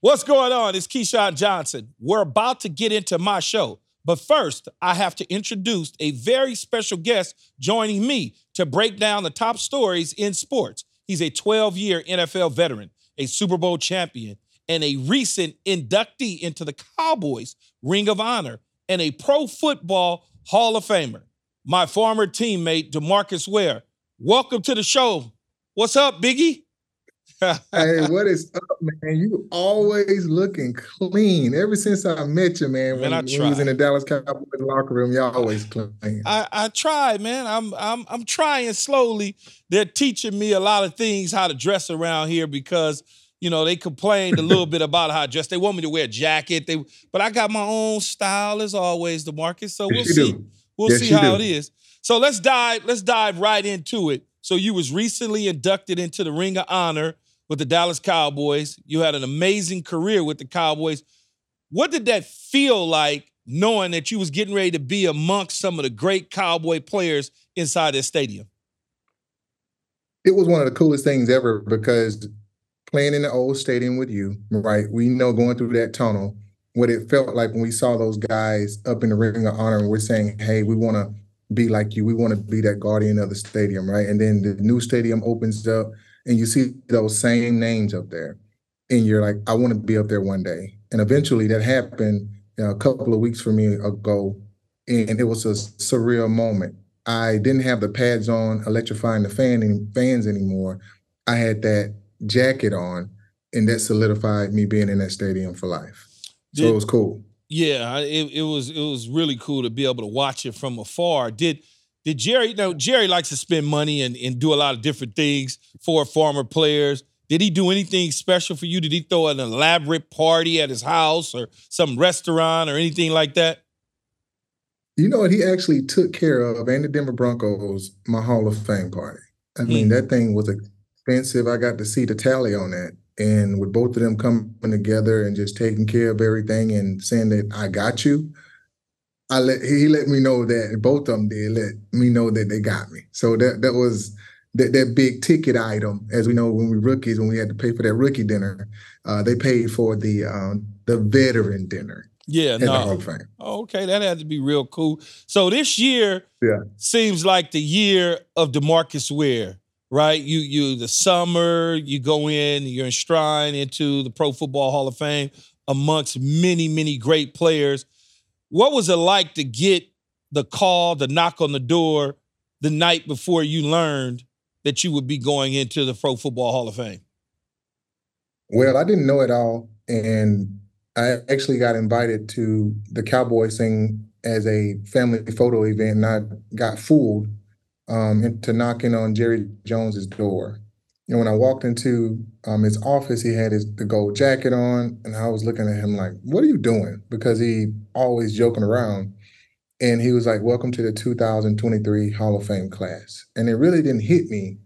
What's going on? It's Keyshawn Johnson. We're about to get into my show, but first, I have to introduce a very special guest joining me to break down the top stories in sports. He's a 12-year NFL veteran, a Super Bowl champion, and a recent inductee into the Cowboys Ring of Honor and a Pro Football Hall of Famer. My former teammate, DeMarcus Ware. Welcome to the show. What's up, Biggie? Hey, what is up, man? You always looking clean. Ever since I met you, man, when you was in the Dallas Cowboys locker room, y'all always clean. I try, man. I'm trying slowly. They're teaching me a lot of things how to dress around here because, you know, they complained a little bit about how I dress. They want me to wear a jacket. But I got my own style as always, DeMarcus. So we'll see. We'll see how it is. So let's dive right into it. So you was recently inducted into the Ring of Honor with the Dallas Cowboys. You had an amazing career with the Cowboys. What did that feel like, knowing that you was getting ready to be amongst some of the great Cowboy players inside their stadium? It was one of the coolest things ever, because playing in the old stadium with you, right? We know going through that tunnel, what it felt like when we saw those guys up in the Ring of Honor and we're saying, hey, we want to be like you. We want to be that guardian of the stadium, right? And then the new stadium opens up and you see those same names up there. And you're like, I want to be up there one day. And eventually that happened a couple of weeks for me ago. And it was a surreal moment. I didn't have the pads on, electrifying the fans anymore. I had that jacket on, and that solidified me being in that stadium for life. So it was cool. Yeah, it was really cool to be able to watch it from afar. Did Jerry, Jerry likes to spend money and do a lot of different things for former players. Did he do anything special for you? Did he throw an elaborate party at his house or some restaurant or anything like that? You know what? He actually took care of, and the Denver Broncos, my Hall of Fame party. I mean, that thing was expensive. I got to see the tally on that. And with both of them coming together and just taking care of everything and saying that I got you, he let me know that both of them did let me know that they got me. So that was that big ticket item. As we know, when we rookies, when we had to pay for that rookie dinner, they paid for the veteran dinner. Yeah, no. Okay, that had to be real cool. So this year seems like the year of DeMarcus Ware. Right? You the summer, you go in, you're enshrined into the Pro Football Hall of Fame amongst many, many great players. What was it like to get the call, the knock on the door, the night before you learned that you would be going into the Pro Football Hall of Fame? Well, I didn't know it all. And I actually got invited to the Cowboys thing as a family photo event, and I got fooled into knocking on Jerry Jones's door. And when I walked into his office, he had the gold jacket on, and I was looking at him like, what are you doing? Because he always joking around. And he was like, welcome to the 2023 Hall of Fame class. And it really didn't hit me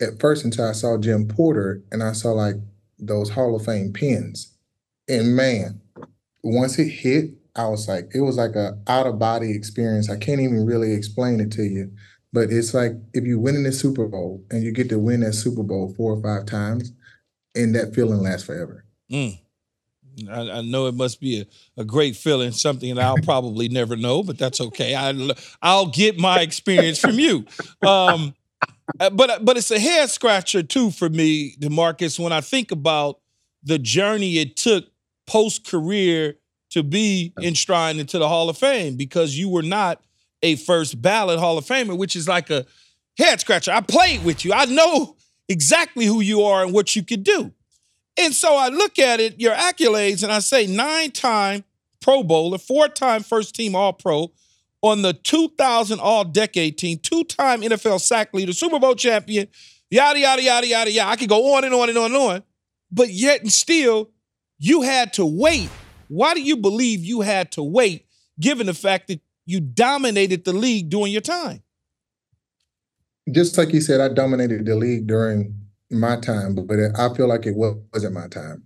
at first until I saw Jim Porter, and I saw like those Hall of Fame pins. And man, once it hit, it was like an out-of-body experience. I can't even really explain it to you. But it's like if you win in the Super Bowl and you get to win that Super Bowl 4 or 5 times, and that feeling lasts forever. I know it must be a great feeling, something that I'll probably never know, but that's okay. I'll get my experience from you. But it's a head scratcher too for me, DeMarcus, when I think about the journey it took post-career to be enshrined into the Hall of Fame because you were not a first ballot Hall of Famer, which is like a head scratcher. I played with you. I know exactly who you are and what you could do. And so I look at it, your accolades, and I say 9-time Pro Bowler, 4-time first-team All-Pro, on the 2000 All-Decade team, 2-time NFL sack leader, Super Bowl champion, yada, yada, yada, yada, yada. I could go on and on and on and on. But yet and still, you had to wait. Why do you believe you had to wait, given the fact that you dominated the league during your time? Just like you said, I dominated the league during my time, but I feel like it wasn't my time.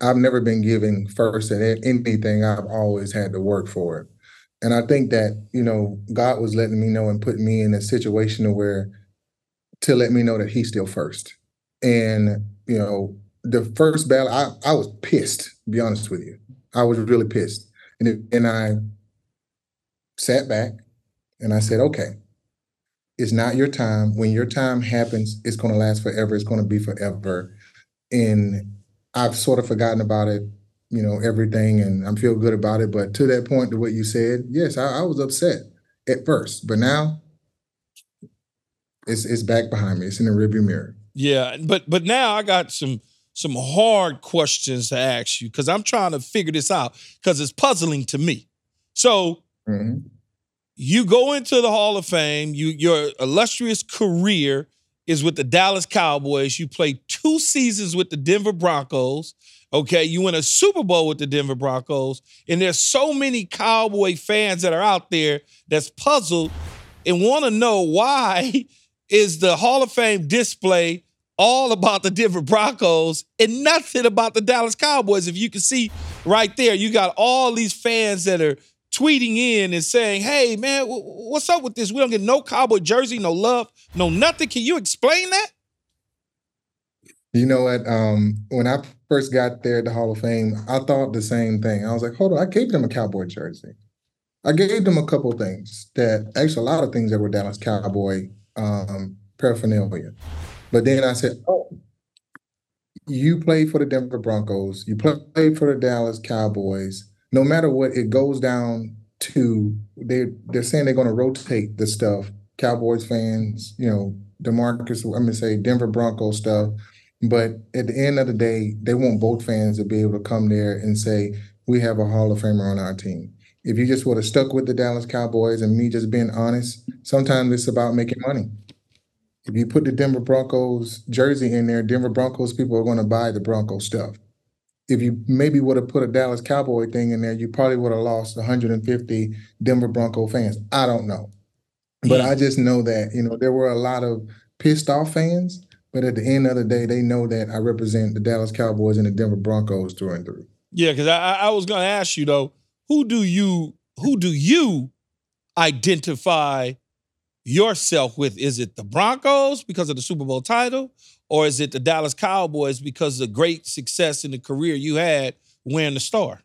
I've never been given first at anything. I've always had to work for it. And I think that, you know, God was letting me know and putting me in a situation where to let me know that he's still first. And, you know, the first battle, I was pissed, to be honest with you. I was really pissed. And I sat back and I said, okay, it's not your time. When your time happens, it's going to last forever. It's going to be forever. And I've sort of forgotten about it, you know, everything, and I feel good about it. But to that point, to what you said, yes, I was upset at first, but now it's back behind me. It's in the rearview mirror. Yeah, but now I got some hard questions to ask you because I'm trying to figure this out because it's puzzling to me. So you go into the Hall of Fame. Your illustrious career is with the Dallas Cowboys. You played 2 seasons with the Denver Broncos. Okay, you win a Super Bowl with the Denver Broncos, and there's so many Cowboy fans that are out there that's puzzled and want to know why is the Hall of Fame display all about the Denver Broncos and nothing about the Dallas Cowboys. If you can see right there, you got all these fans that are tweeting in and saying, hey, man, what's up with this? We don't get no Cowboy jersey, no love, no nothing. Can you explain that? You know what? When I first got there at the Hall of Fame, I thought the same thing. I was like, hold on, I gave them a Cowboy jersey. I gave them a couple of things that, actually a lot of things that were Dallas Cowboy paraphernalia. But then I said, oh, you played for the Denver Broncos. You played for the Dallas Cowboys. No matter what, it goes down to they're saying they're going to rotate the stuff. Cowboys fans, you know, DeMarcus, I'm going to say Denver Broncos stuff. But at the end of the day, they want both fans to be able to come there and say, we have a Hall of Famer on our team. If you just would have stuck with the Dallas Cowboys and me just being honest, sometimes it's about making money. If you put the Denver Broncos jersey in there, Denver Broncos people are going to buy the Broncos stuff. If you maybe would have put a Dallas Cowboy thing in there, you probably would have lost 150 Denver Bronco fans. I don't know. But I just know that, you know, there were a lot of pissed off fans. But at the end of the day, they know that I represent the Dallas Cowboys and the Denver Broncos through and through. Yeah, because I was going to ask you, though, who do you identify yourself with? Is it the Broncos because of the Super Bowl title, or is it the Dallas Cowboys because of the great success in the career you had wearing the star?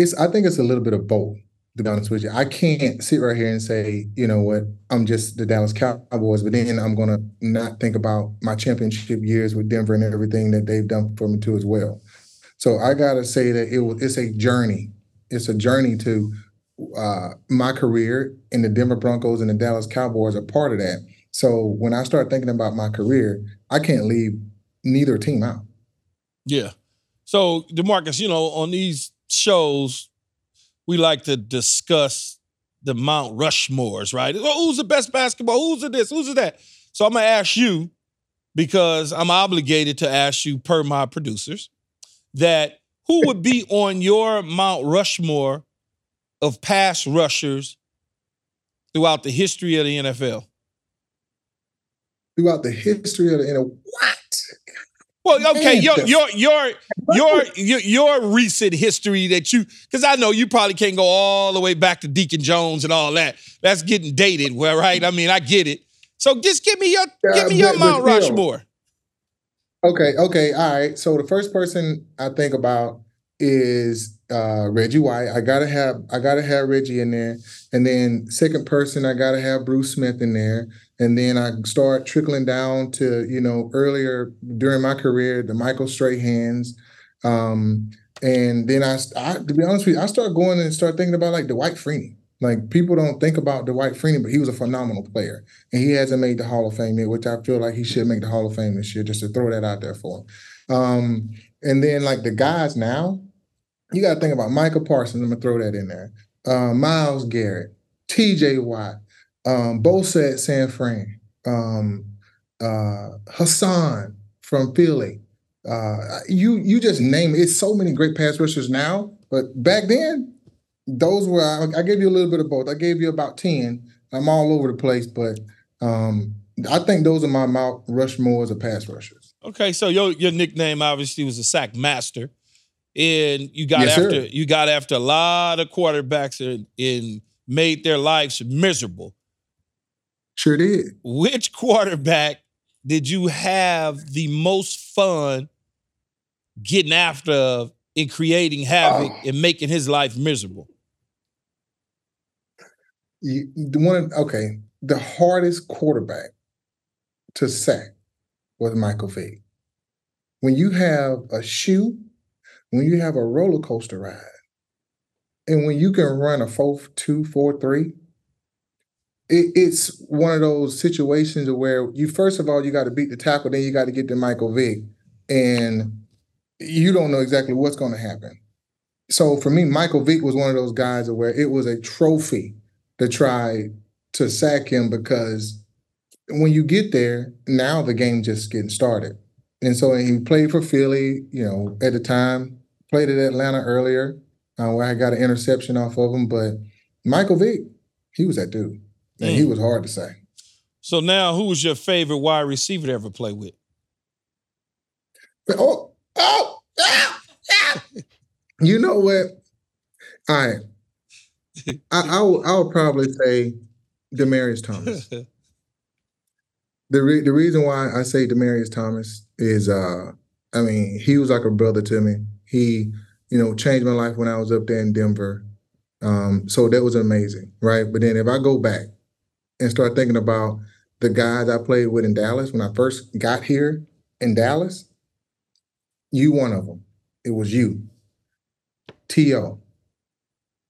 I think it's a little bit of both. To be honest with you, I can't sit right here and say, you know what, I'm just the Dallas Cowboys, but then I'm going to not think about my championship years with Denver and everything that they've done for me too as well. So I got to say that it's a journey. It's a journey to my career, and the Denver Broncos and the Dallas Cowboys are part of that. So when I start thinking about my career, I can't leave neither team out. Yeah. So, DeMarcus, you know, on these shows, we like to discuss the Mount Rushmores, right? Well, who's the best basketball? Who's the this? Who's the that? So I'm going to ask you, because I'm obligated to ask you per my producers, that who would be on your Mount Rushmore of pass rushers throughout the history of the NFL? Throughout the history of the NFL? What? Well, okay, your recent history that you, because I know you probably can't go all the way back to Deacon Jones and all that. That's getting dated, right? I mean, I get it. So just give me your Mount Rushmore. Okay, all right. So the first person I think about is Reggie White. I gotta have Reggie in there, and then second person I gotta have Bruce Smith in there. And then I start trickling down to, you know, earlier during my career, the Michael Strahans, And then I to be honest with you, I start going and start thinking about like Dwight Freeney. Like, people don't think about Dwight Freeney, but he was a phenomenal player. And he hasn't made the Hall of Fame yet, which I feel like he should make the Hall of Fame this year, just to throw that out there for him. And then, like, the guys now, you got to think about Micah Parsons. I'm going to throw that in there. Myles Garrett, T.J. Watt, Bosa at San Fran, Hassan from Philly. You just name it. It's so many great pass rushers now, but back then, those were, I gave you a little bit of both. I gave you about 10. I'm all over the place, but I think those are my Mount Rushmore as a pass rushers. Okay, so your nickname obviously was a sack master, and you got after a lot of quarterbacks and made their lives miserable. Sure did. Which quarterback did you have the most fun getting after in creating havoc and making his life miserable? The hardest quarterback to sack was Michael Vick. When you have a shoe, when you have a roller coaster ride, and when you can run a 4-2, 4-3, it's one of those situations where you, first of all, you got to beat the tackle, then you got to get to Michael Vick, and you don't know exactly what's going to happen. So for me, Michael Vick was one of those guys where it was a trophy to try to sack him, because when you get there, now the game just getting started. And so he played for Philly, at the time, played at Atlanta earlier, where I got an interception off of him. But Michael Vick, he was that dude. And he was hard to sack. So now, who was your favorite wide receiver to ever play with? You know what? All right. I would probably say Demaryius Thomas. The reason why I say Demaryius Thomas is, he was like a brother to me. He, changed my life when I was up there in Denver. So that was amazing, right? But then if I go back and start thinking about the guys I played with in Dallas when I first got here in Dallas, you one of them. It was you. T.O.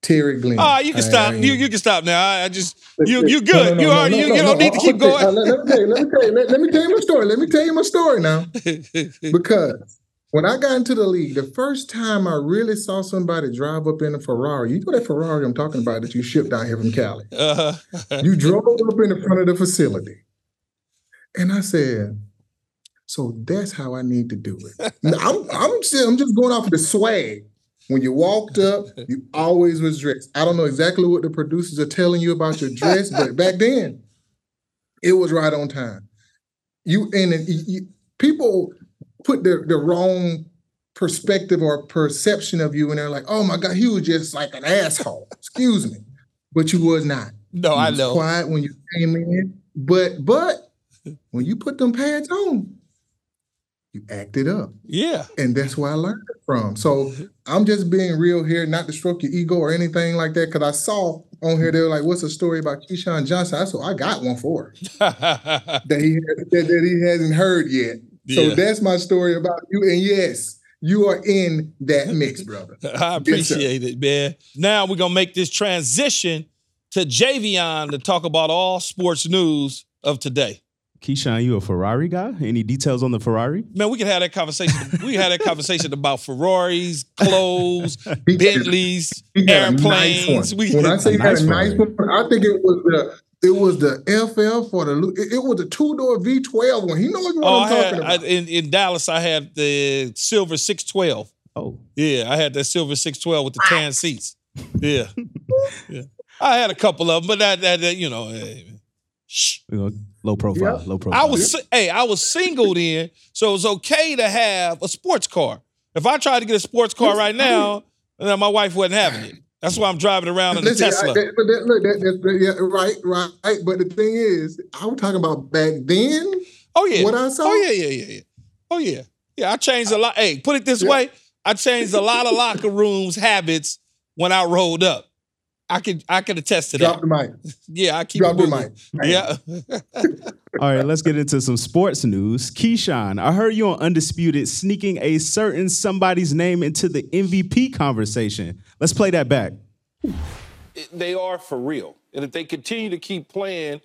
Terry Glenn. Oh, you can stop. You can stop now. I just you good. You don't need to keep going. Let me tell you my story. Let me tell you my story now. Because when I got into the league, the first time I really saw somebody drive up in a Ferrari, you know that Ferrari I'm talking about that you shipped out here from Cali. You drove up in the front of the facility. And I said, so that's how I need to do it. I'm just going off of the swag. When you walked up, you always was dressed. I don't know exactly what the producers are telling you about your dress, but back then, it was right on time. People put the wrong perspective or perception of you, and they're like, oh my God, he was just like an asshole. Excuse me. But you was not. No, I know. Quiet when you came in. But when you put them pads on, you acted up. Yeah. And that's where I learned it from. So I'm just being real here, not to stroke your ego or anything like that, because I saw on here, they were like, what's a story about Keyshawn Johnson? I got one for her that he hasn't heard yet. Yeah. So that's my story about you. And yes, you are in that mix, brother. I appreciate it, man. Now we're going to make this transition to Javion to talk about all sports news of today. Keyshawn, you a Ferrari guy? Any details on the Ferrari? Man, we can have that conversation. We had that conversation about Ferraris, clothes, Bentleys, airplanes. When I say that nice one, I think it was the FF or it was the two-door V12 one. He knows what I'm talking about. In Dallas, I had the silver 612. Oh. Yeah, I had that silver 612 with the tan seats. Yeah. Yeah. I had a couple of them, but that shh. Low profile, yep. Low profile. I was single then, so it was okay to have a sports car. If I tried to get a sports car right now, my wife wasn't having it. That's why I'm driving around in a Tesla. Right. But the thing is, I was talking about back then. Oh yeah. What I saw. Oh yeah. Oh yeah. Yeah, I changed a lot. Hey, put it this way, I changed a lot of locker rooms habits when I rolled up. I could attest to that. Drop the mic. Yeah, I keep moving. Drop the mic. Yeah. All right, let's get into some sports news. Keyshawn, I heard you on Undisputed sneaking a certain somebody's name into the MVP conversation. Let's play that back. They are for real. And if they continue to keep playing,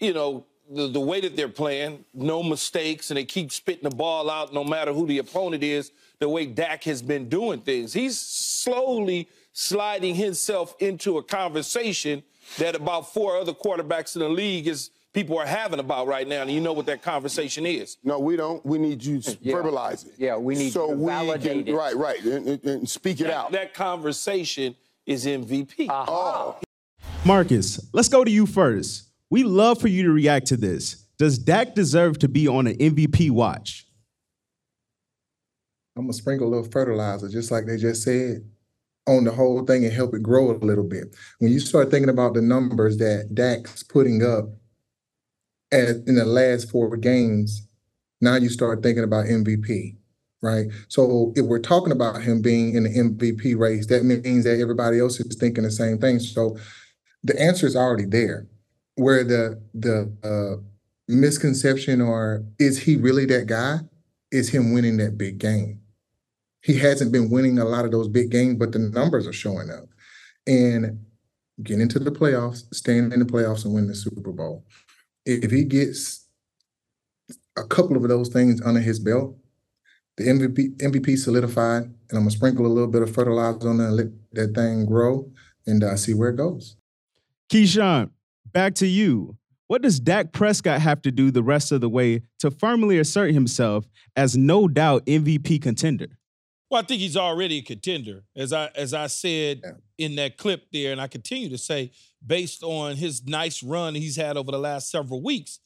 you know, the way that they're playing, no mistakes, and they keep spitting the ball out no matter who the opponent is, the way Dak has been doing things, he's slowly sliding himself into a conversation that about four other quarterbacks in the league is people are having about right now. And you know what that conversation is. No, we don't. We need you to verbalize it. Yeah, we need to validate it. Right, right. And speak it out. That conversation is MVP. Uh-huh. Oh. Marcus, let's go to you first. We'd love for you to react to this. Does Dak deserve to be on an MVP watch? I'm going to sprinkle a little fertilizer, just like they just said, on the whole thing and help it grow a little bit. When you start thinking about the numbers that Dak's putting up in the last four games, now you start thinking about MVP, right? So if we're talking about him being in the MVP race, that means that everybody else is thinking the same thing. So the answer is already there. Where the misconception or is he really that guy is him winning that big game. He hasn't been winning a lot of those big games, but the numbers are showing up. And getting into the playoffs, staying in the playoffs and winning the Super Bowl. If he gets a couple of those things under his belt, the MVP solidified, and I'm going to sprinkle a little bit of fertilizer on that and let that thing grow and see where it goes. Keyshawn, back to you. What does Dak Prescott have to do the rest of the way to firmly assert himself as no doubt MVP contender? Well, I think he's already a contender, as I said in that clip there, and I continue to say, based on his nice run he's had over the last several weeks,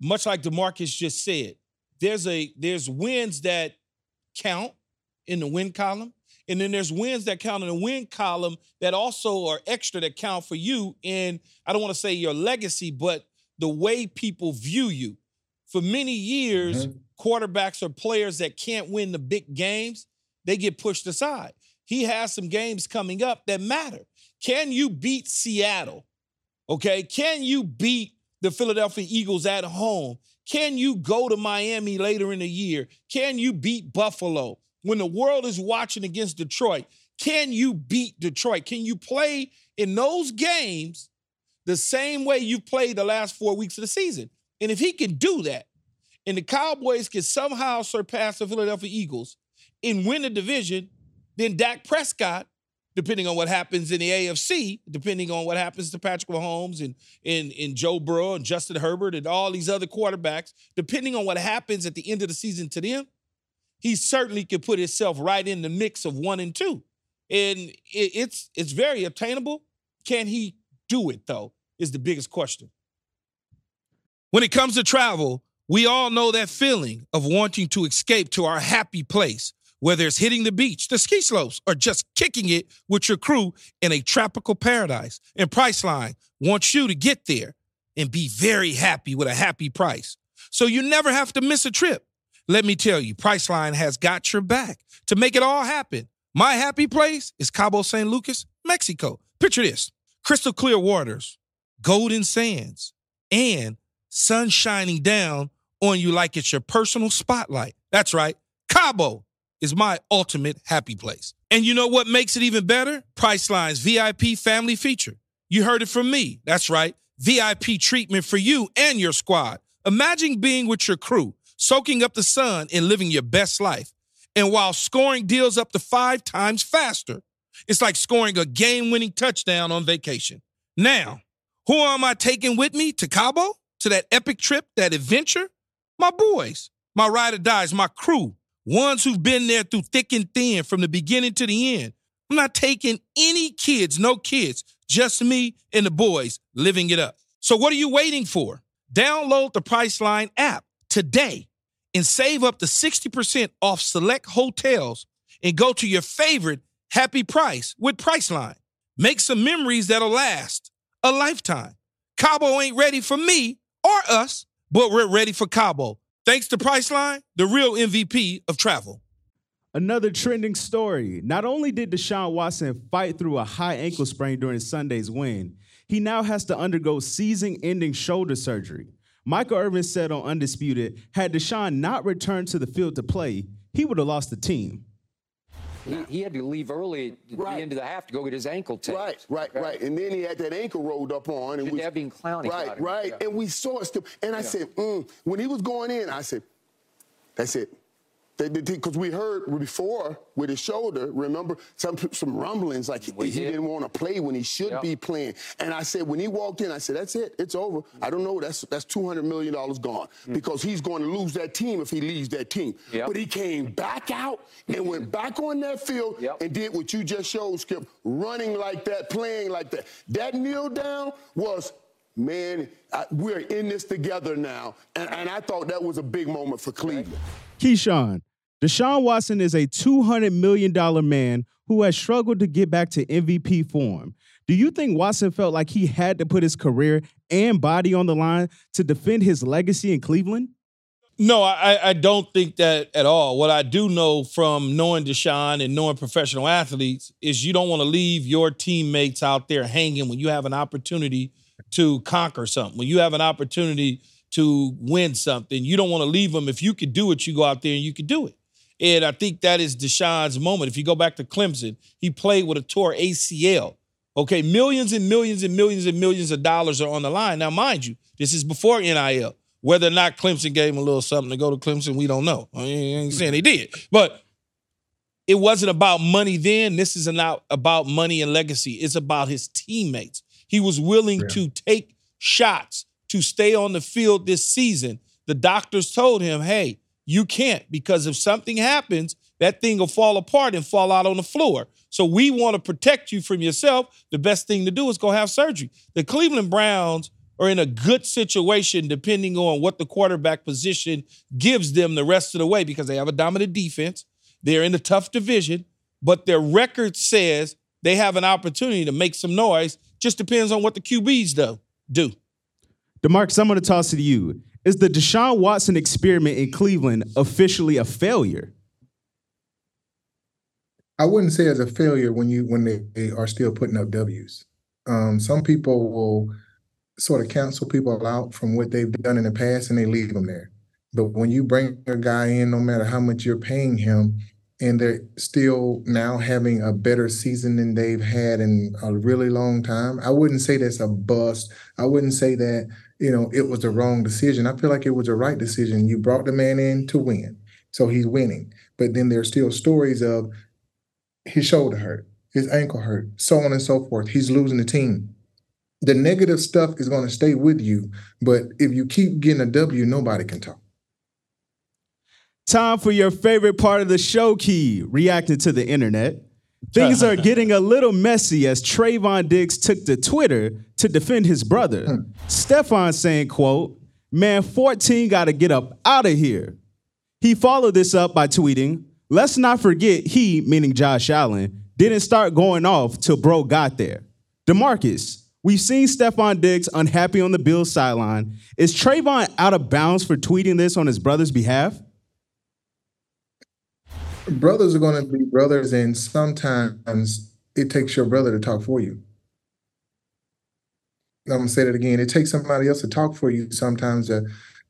much like DeMarcus just said, there's wins that count in the win column, and then there's wins that count in the win column that also are extra that count for you in, I don't want to say your legacy, but the way people view you. For many years, quarterbacks or players that can't win the big games, they get pushed aside. He has some games coming up that matter. Can you beat Seattle? Okay? Can you beat the Philadelphia Eagles at home? Can you go to Miami later in the year? Can you beat Buffalo? When the world is watching against Detroit, can you beat Detroit? Can you play in those games the same way you played the last 4 weeks of the season? And if he can do that, and the Cowboys can somehow surpass the Philadelphia Eagles and win the division, then Dak Prescott, depending on what happens in the AFC, depending on what happens to Patrick Mahomes and Joe Burrow and Justin Herbert and all these other quarterbacks, depending on what happens at the end of the season to them, he certainly could put himself right in the mix of 1 and 2. And it's very attainable. Can he do it, though, is the biggest question. When it comes to travel, we all know that feeling of wanting to escape to our happy place, whether it's hitting the beach, the ski slopes, or just kicking it with your crew in a tropical paradise. And Priceline wants you to get there and be very happy with a happy price. So you never have to miss a trip. Let me tell you, Priceline has got your back to make it all happen. My happy place is Cabo San Lucas, Mexico. Picture this: crystal clear waters, golden sands, and sun shining down on you like it's your personal spotlight. That's right. Cabo is my ultimate happy place. And you know what makes it even better? Priceline's VIP family feature. You heard it from me. That's right. VIP treatment for you and your squad. Imagine being with your crew, soaking up the sun and living your best life. And while scoring deals up to 5 times faster, it's like scoring a game-winning touchdown on vacation. Now, who am I taking with me to Cabo? To that epic trip, that adventure? My boys, my ride or dies, my crew, ones who've been there through thick and thin from the beginning to the end. I'm not taking any kids, no kids, just me and the boys living it up. So what are you waiting for? Download the Priceline app today and save up to 60% off select hotels and go to your favorite happy price with Priceline. Make some memories that'll last a lifetime. Cabo ain't ready for me or us, but we're ready for Cabo. Thanks to Priceline, the real MVP of travel. Another trending story. Not only did Deshaun Watson fight through a high ankle sprain during Sunday's win, he now has to undergo season-ending shoulder surgery. Michael Irvin said on Undisputed, had Deshaun not returned to the field to play, he would have lost the team. He had to leave early at the end of the half to go get his ankle taped. Right. And then he had that ankle rolled up on. And was Devin Clowney. Right. Yeah. And we saw it still. And I said, when he was going in, I said, that's it. Because we heard before with his shoulder, remember, some rumblings like he didn't want to play when he should be playing. And I said, when he walked in, I said, that's it. It's over. I don't know. That's $200 million gone because he's going to lose that team if he leaves that team. Yep. But he came back out and went back on that field and did what you just showed, Skip, running like that, playing like that. That kneel down was, man, we're in this together now. And I thought that was a big moment for Cleveland. Keyshawn. Deshaun Watson is a $200 million man who has struggled to get back to MVP form. Do you think Watson felt like he had to put his career and body on the line to defend his legacy in Cleveland? No, I don't think that at all. What I do know from knowing Deshaun and knowing professional athletes is you don't want to leave your teammates out there hanging when you have an opportunity to conquer something, when you have an opportunity to win something. You don't want to leave them. If you could do it, you go out there and you could do it. And I think that is Deshaun's moment. If you go back to Clemson, he played with a torn ACL. Okay, millions and millions and millions and millions of dollars are on the line. Now, mind you, this is before NIL. Whether or not Clemson gave him a little something to go to Clemson, we don't know. I ain't saying they did. But it wasn't about money then. This is not about money and legacy. It's about his teammates. He was willing to take shots to stay on the field this season. The doctors told him, hey, you can't, because if something happens, that thing will fall apart and fall out on the floor. So we want to protect you from yourself. The best thing to do is go have surgery. The Cleveland Browns are in a good situation depending on what the quarterback position gives them the rest of the way, because they have a dominant defense. They're in a tough division, but their record says they have an opportunity to make some noise. Just depends on what the QBs do. DeMarcus, I'm going to toss it to you. Is the Deshaun Watson experiment in Cleveland officially a failure? I wouldn't say it's a failure when they are still putting up W's. Some people will sort of cancel people out from what they've done in the past and they leave them there. But when you bring a guy in, no matter how much you're paying him, and they're still now having a better season than they've had in a really long time, I wouldn't say that's a bust. I wouldn't say that, it was the wrong decision. I feel like it was the right decision. You brought the man in to win, so he's winning. But then there's still stories of his shoulder hurt, his ankle hurt, so on and so forth. He's losing the team. The negative stuff is going to stay with you, but if you keep getting a W, nobody can talk. Time for your favorite part of the show, Key, reacting to the internet. Things are getting a little messy as Trevon Diggs took to Twitter to defend his brother. Stefon saying, quote, man, 14 got to get up out of here. He followed this up by tweeting, let's not forget he, meaning Josh Allen, didn't start going off till bro got there. DeMarcus, we've seen Stefon Diggs unhappy on the Bills sideline. Is Trevon out of bounds for tweeting this on his brother's behalf? Brothers are going to be brothers, and sometimes it takes your brother to talk for you. I'm going to say that again. It takes somebody else to talk for you sometimes to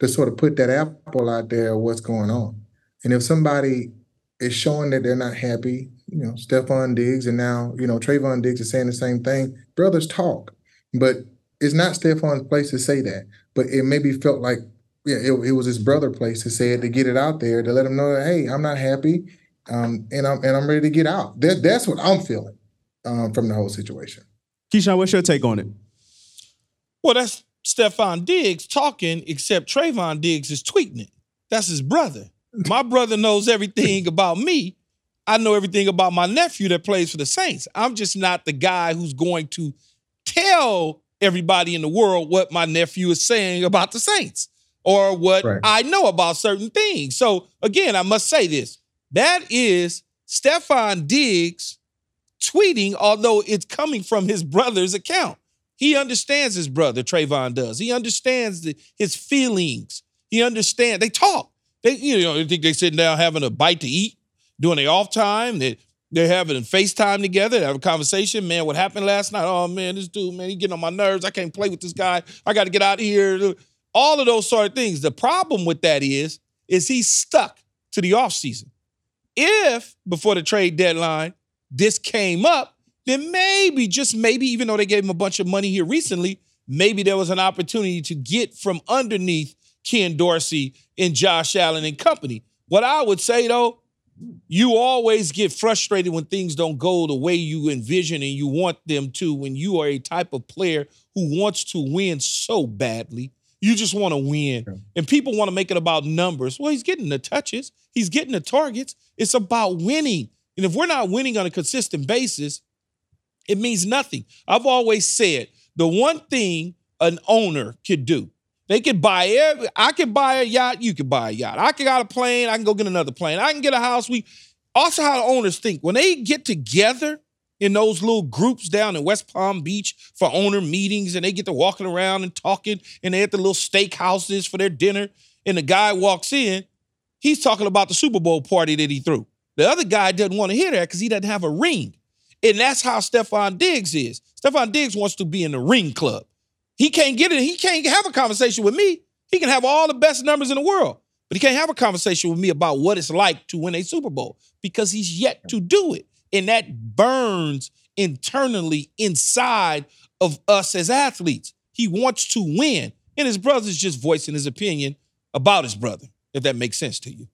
sort of put that apple out there of what's going on. And if somebody is showing that they're not happy, Stefon Diggs and now, Trevon Diggs is saying the same thing, brothers talk. But it's not Stefon's place to say that. But it maybe felt like, it was his brother's place to say it, to get it out there, to let him know that, hey, I'm not happy. And I'm ready to get out. That's what I'm feeling from the whole situation. Keyshawn, what's your take on it? Well, that's Stefon Diggs talking, except Trevon Diggs is tweeting it. That's his brother. My brother knows everything about me. I know everything about my nephew that plays for the Saints. I'm just not the guy who's going to tell everybody in the world what my nephew is saying about the Saints or what I know about certain things. So, again, I must say this. That is Stefon Diggs tweeting, although it's coming from his brother's account. He understands his brother, Trevon does. He understands his feelings. He understands. They talk. They think they're sitting down having a bite to eat. during their off time. They're having a FaceTime together. They have a conversation. Man, what happened last night? Oh, man, this dude, man, he's getting on my nerves. I can't play with this guy. I got to get out of here. All of those sort of things. The problem with that is he's stuck to the offseason. If, before the trade deadline, this came up, then maybe, just maybe, even though they gave him a bunch of money here recently, maybe there was an opportunity to get from underneath Ken Dorsey and Josh Allen and company. What I would say, though, you always get frustrated when things don't go the way you envision and you want them to, when you are a type of player who wants to win so badly. You just want to win. And people want to make it about numbers. Well, he's getting the touches. He's getting the targets. It's about winning. And if we're not winning on a consistent basis, it means nothing. I've always said the one thing an owner could do, they could buy every. I could buy a yacht. You could buy a yacht. I could got a plane. I can go get another plane. I can get a house. We also how the owners think. When they get together in those little groups down in West Palm Beach for owner meetings, and they get to walking around and talking, and they're at the little steakhouses for their dinner, and the guy walks in, he's talking about the Super Bowl party that he threw. The other guy doesn't want to hear that because he doesn't have a ring. And that's how Stefon Diggs is. Stefon Diggs wants to be in the ring club. He can't get it. He can't have a conversation with me. He can have all the best numbers in the world, but he can't have a conversation with me about what it's like to win a Super Bowl because he's yet to do it. And that burns internally inside of us as athletes. He wants to win. And his brother's just voicing his opinion about his brother, if that makes sense to you.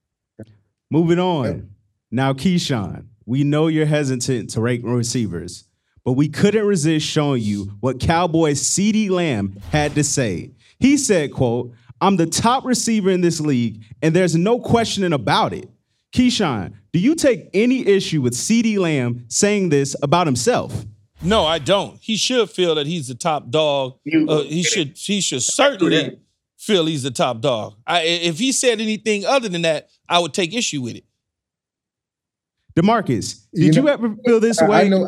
Moving on. Now, Keyshawn, we know you're hesitant to rank receivers, but we couldn't resist showing you what Cowboys CeeDee Lamb had to say. He said, quote, "I'm the top receiver in this league, and there's no questioning about it." Keyshawn, do you take any issue with CeeDee Lamb saying this about himself? No, I don't. He should feel that he's the top dog. He should certainly feel he's the top dog. If he said anything other than that, I would take issue with it. DeMarcus, did you ever feel this way? I know.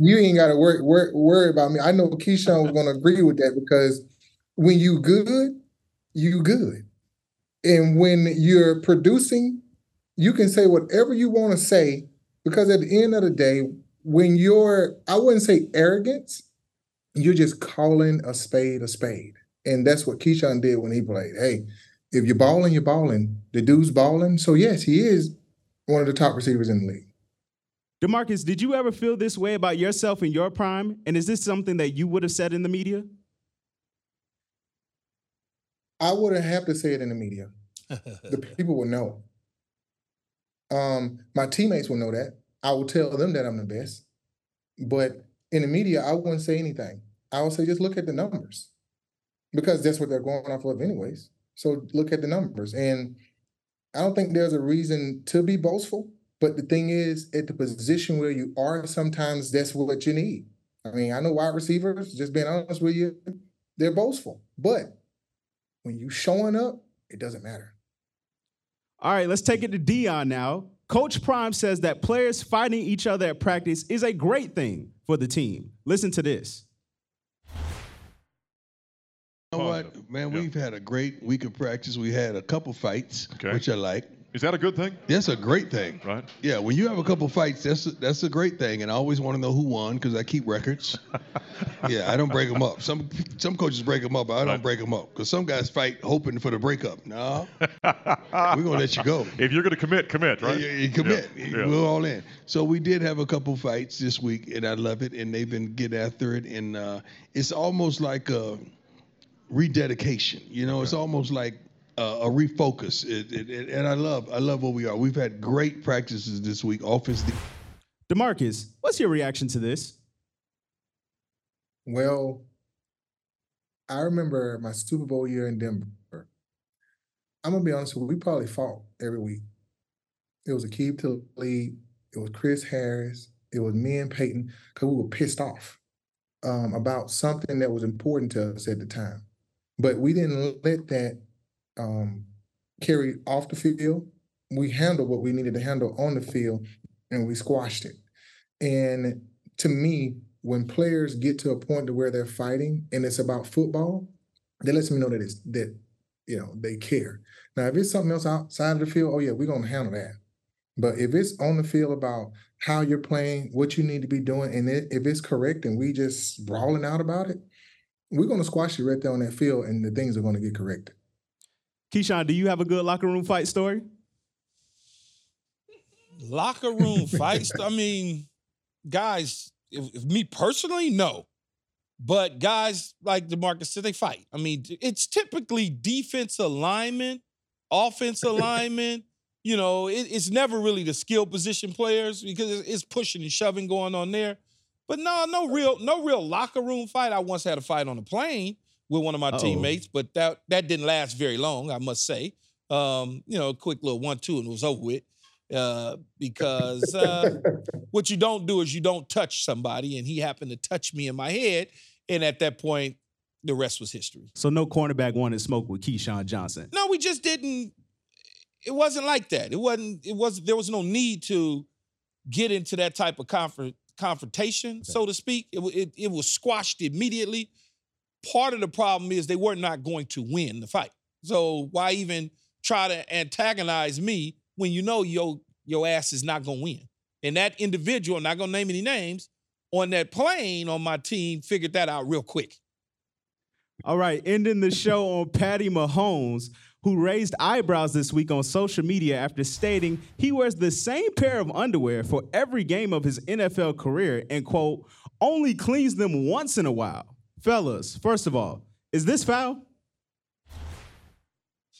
You ain't got to worry about me. I know Keyshawn was going to agree with that because when you good, you good. And when you're producing, you can say whatever you want to say because at the end of the day, when you're, I wouldn't say arrogance, you're just calling a spade a spade. And that's what Keyshawn did when he played. Hey, if you're balling, you're balling. The dude's balling. So, yes, he is one of the top receivers in the league. DeMarcus, did you ever feel this way about yourself in your prime? And is this something that you would have said in the media? I wouldn't have to say it in the media. The people would know. My teammates will know that. I will tell them that I'm the best. But in the media, I wouldn't say anything. I would say just look at the numbers because that's what they're going off of anyways. So look at the numbers. And I don't think there's a reason to be boastful. But the thing is, at the position where you are, sometimes that's what you need. I mean, I know wide receivers, just being honest with you, they're boastful. But when you showing up, it doesn't matter. All right, let's take it to Dion now. Coach Prime says that players fighting each other at practice is a great thing for the team. Listen to this. You know what, man? Yep. We've had a great week of practice. We had a couple fights, which I like. Is that a good thing? That's a great thing. Right? Yeah, when you have a couple fights, that's a great thing. And I always want to know who won because I keep records. Yeah, I don't break them up. Some coaches break them up, but I don't break them up because some guys fight hoping for the breakup. No, we're going to let you go. If you're going to commit, right? You commit. Yeah. We're all in. So we did have a couple fights this week, and I love it. And they've been getting after it. And it's almost like a rededication. You know, it's almost like a refocus, and I love what we are. We've had great practices this week. DeMarcus, what's your reaction to this? Well, I remember my Super Bowl year in Denver. I'm gonna be honest with you. We probably fought every week. It was Aqib Talib. It was Chris Harris. It was me and Peyton because we were pissed off about something that was important to us at the time, but we didn't let that carried off the field. We handled what we needed to handle on the field, and we squashed it. And to me, when players get to a point to where they're fighting and it's about football, that lets me know that they care. Now, if it's something else outside of the field, oh yeah, we're gonna handle that. But if it's on the field about how you're playing, what you need to be doing, and if it's correct and we just brawling out about it, we're going to squash you right there on that field and the things are going to get corrected. Keyshawn, do you have a good locker room fight story? Locker room fights? I mean, guys, if me personally, no. But guys like DeMarcus said, they fight. I mean, it's typically defensive linemen, offensive linemen. You know, it's never really the skill position players because it's pushing and shoving going on there. But no real locker room fight. I once had a fight on a plane with one of my teammates, but that didn't last very long, I must say. You know, a quick little 1-2 and it was over with. Because what you don't do is you don't touch somebody, and he happened to touch me in my head, and at that point, the rest was history. So no cornerback wanted smoke with Keyshawn Johnson. No, we just didn't. It wasn't like that. There was no need to get into that type of confrontation, so to speak. It was squashed immediately. Part of the problem is they were not going to win the fight. So why even try to antagonize me when you know your ass is not going to win? And that individual, I'm not going to name any names, on that plane on my team figured that out real quick. All right, ending the show on Patty Mahomes, who raised eyebrows this week on social media after stating he wears the same pair of underwear for every game of his NFL career and, quote, only cleans them once in a while. Fellas, first of all, is this foul?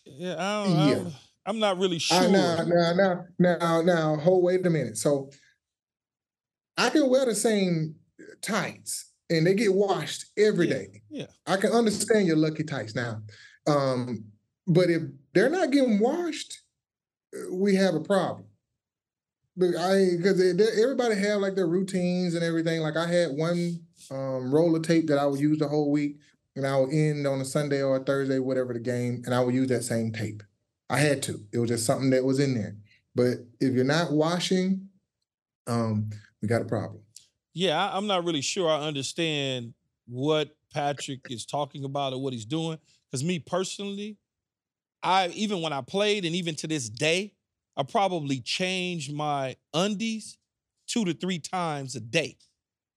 Yeah, I don't know. I'm not really sure. Now, hold, wait a minute. So I can wear the same tights and they get washed every day. Yeah. I can understand your lucky tights now. But if they're not getting washed, we have a problem. Because everybody have like their routines and everything. Like I had one roll of tape that I would use the whole week and I would end on a Sunday or a Thursday, whatever the game, and I would use that same tape. I had to. It was just something that was in there. But if you're not washing, we got a problem. Yeah, I'm not really sure I understand what Patrick is talking about or what he's doing. Because me personally, even when I played and even to this day, I probably change my undies 2 to 3 times a day,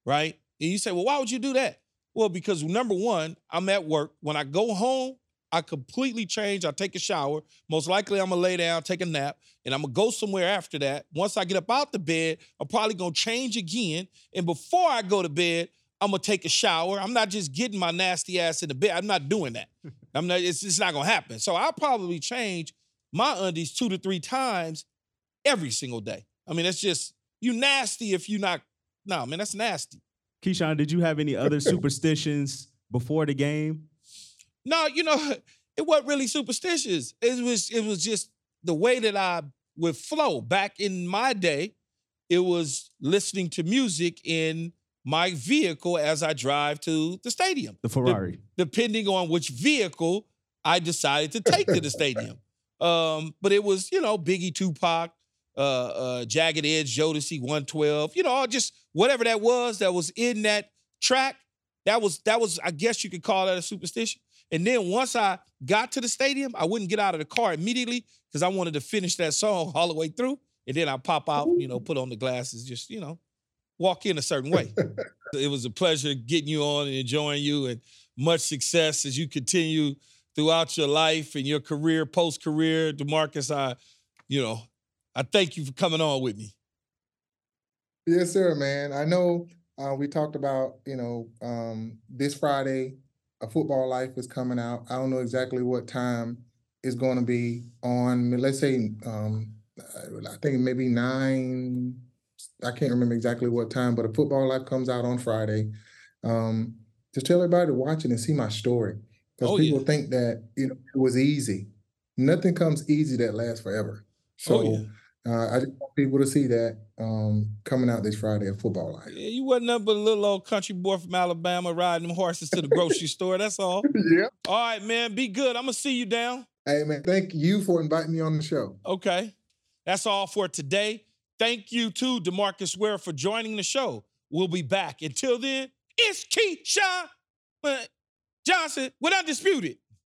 right? And you say, well, why would you do that? Well, because number one, I'm at work. When I go home, I completely change. I take a shower. Most likely, I'm going to lay down, take a nap, and I'm going to go somewhere after that. Once I get up out the bed, I'm probably going to change again. And before I go to bed, I'm going to take a shower. I'm not just getting my nasty ass in the bed. I'm not doing that. It's not going to happen. So I'll probably change my undies 2 to 3 times every single day. I mean, that's just, you nasty if you not, no, man, that's nasty. Keyshawn, did you have any other superstitions before the game? No, you know, it wasn't really superstitious. It was just the way that I would flow. Back in my day, it was listening to music in my vehicle as I drive to the stadium. The Ferrari. Depending on which vehicle I decided to take to the stadium. But it was, you know, Biggie, Tupac, Jagged Edge, Jodeci, 112, you know, just whatever that was in that track. That was, I guess you could call that a superstition. And then once I got to the stadium, I wouldn't get out of the car immediately because I wanted to finish that song all the way through. And then I pop out, you know, put on the glasses, just, you know, walk in a certain way. It was a pleasure getting you on and enjoying you, and much success as you continue throughout your life and your career, post-career. DeMarcus, I thank you for coming on with me. Yes, sir, man. I know we talked about, you know, this Friday, A Football Life is coming out. I don't know exactly what time it's going to be on. Let's say, I think maybe 9. I can't remember exactly what time, but A Football Life comes out on Friday. Just tell everybody to watch it and see my story. Because people think that, you know, it was easy. Nothing comes easy that lasts forever. So I just want people to see that coming out this Friday at Football Life. Yeah, you wasn't nothing but a little old country boy from Alabama riding them horses to the grocery store. That's all. Yeah. All right, man. Be good. I'm going to see you down. Hey, man. Thank you for inviting me on the show. Okay. That's all for today. Thank you to DeMarcus Ware for joining the show. We'll be back. Until then, it's Keyshawn Johnson with Undisputed.